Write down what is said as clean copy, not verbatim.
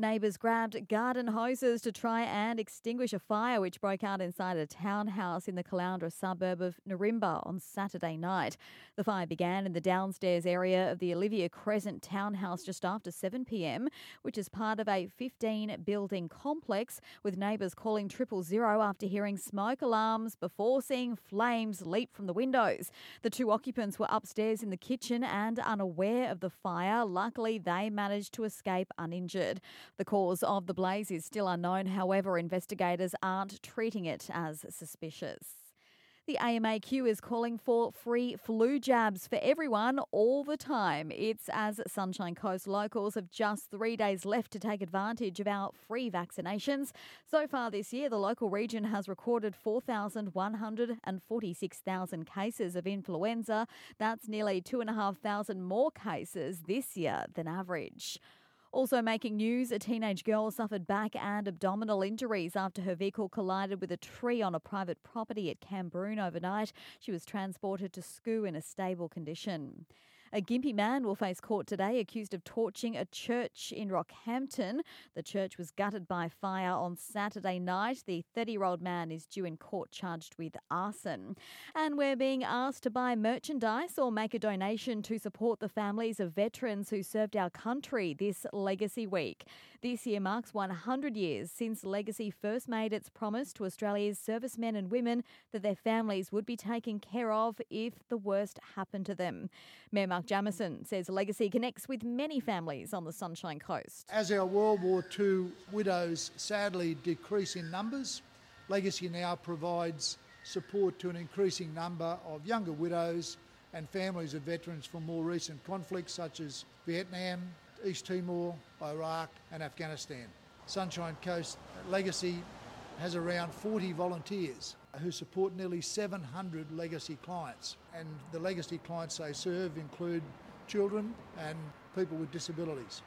Neighbours grabbed garden hoses to try and extinguish a fire which broke out inside a townhouse in the Caloundra suburb of Narimba on Saturday night. The fire began in the downstairs area of the Olivia Crescent townhouse just after 7 p.m, which is part of a 15-building complex, with neighbours calling 000 after hearing smoke alarms before seeing flames leap from the windows. The two occupants were upstairs in the kitchen and unaware of the fire. Luckily, they managed to escape uninjured. The cause of the blaze is still unknown. However, investigators aren't treating it as suspicious. The AMAQ is calling for free flu jabs for everyone all the time. It's as Sunshine Coast locals have just 3 days left to take advantage of our free vaccinations. So far this year, the local region has recorded 4,146,000 cases of influenza. That's nearly 2,500 more cases this year than average. Also making news, a teenage girl suffered back and abdominal injuries after her vehicle collided with a tree on a private property at Cambrun overnight. She was transported to school in a stable condition. A gimpy man will face court today, accused of torching a church in Rockhampton. The church was gutted by fire on Saturday night. The 30-year-old man is due in court charged with arson. And we're being asked to buy merchandise or make a donation to support the families of veterans who served our country this Legacy Week. This year marks 100 years since Legacy first made its promise to Australia's servicemen and women that their families would be taken care of if the worst happened to them. Mayor Mark Jamieson says Legacy connects with many families on the Sunshine Coast. As our World War II widows sadly decrease in numbers, Legacy now provides support to an increasing number of younger widows and families of veterans from more recent conflicts such as Vietnam, East Timor, Iraq and Afghanistan. Sunshine Coast Legacy has around 40 volunteers who support nearly 700 Legacy clients. And the Legacy clients they serve include children and people with disabilities.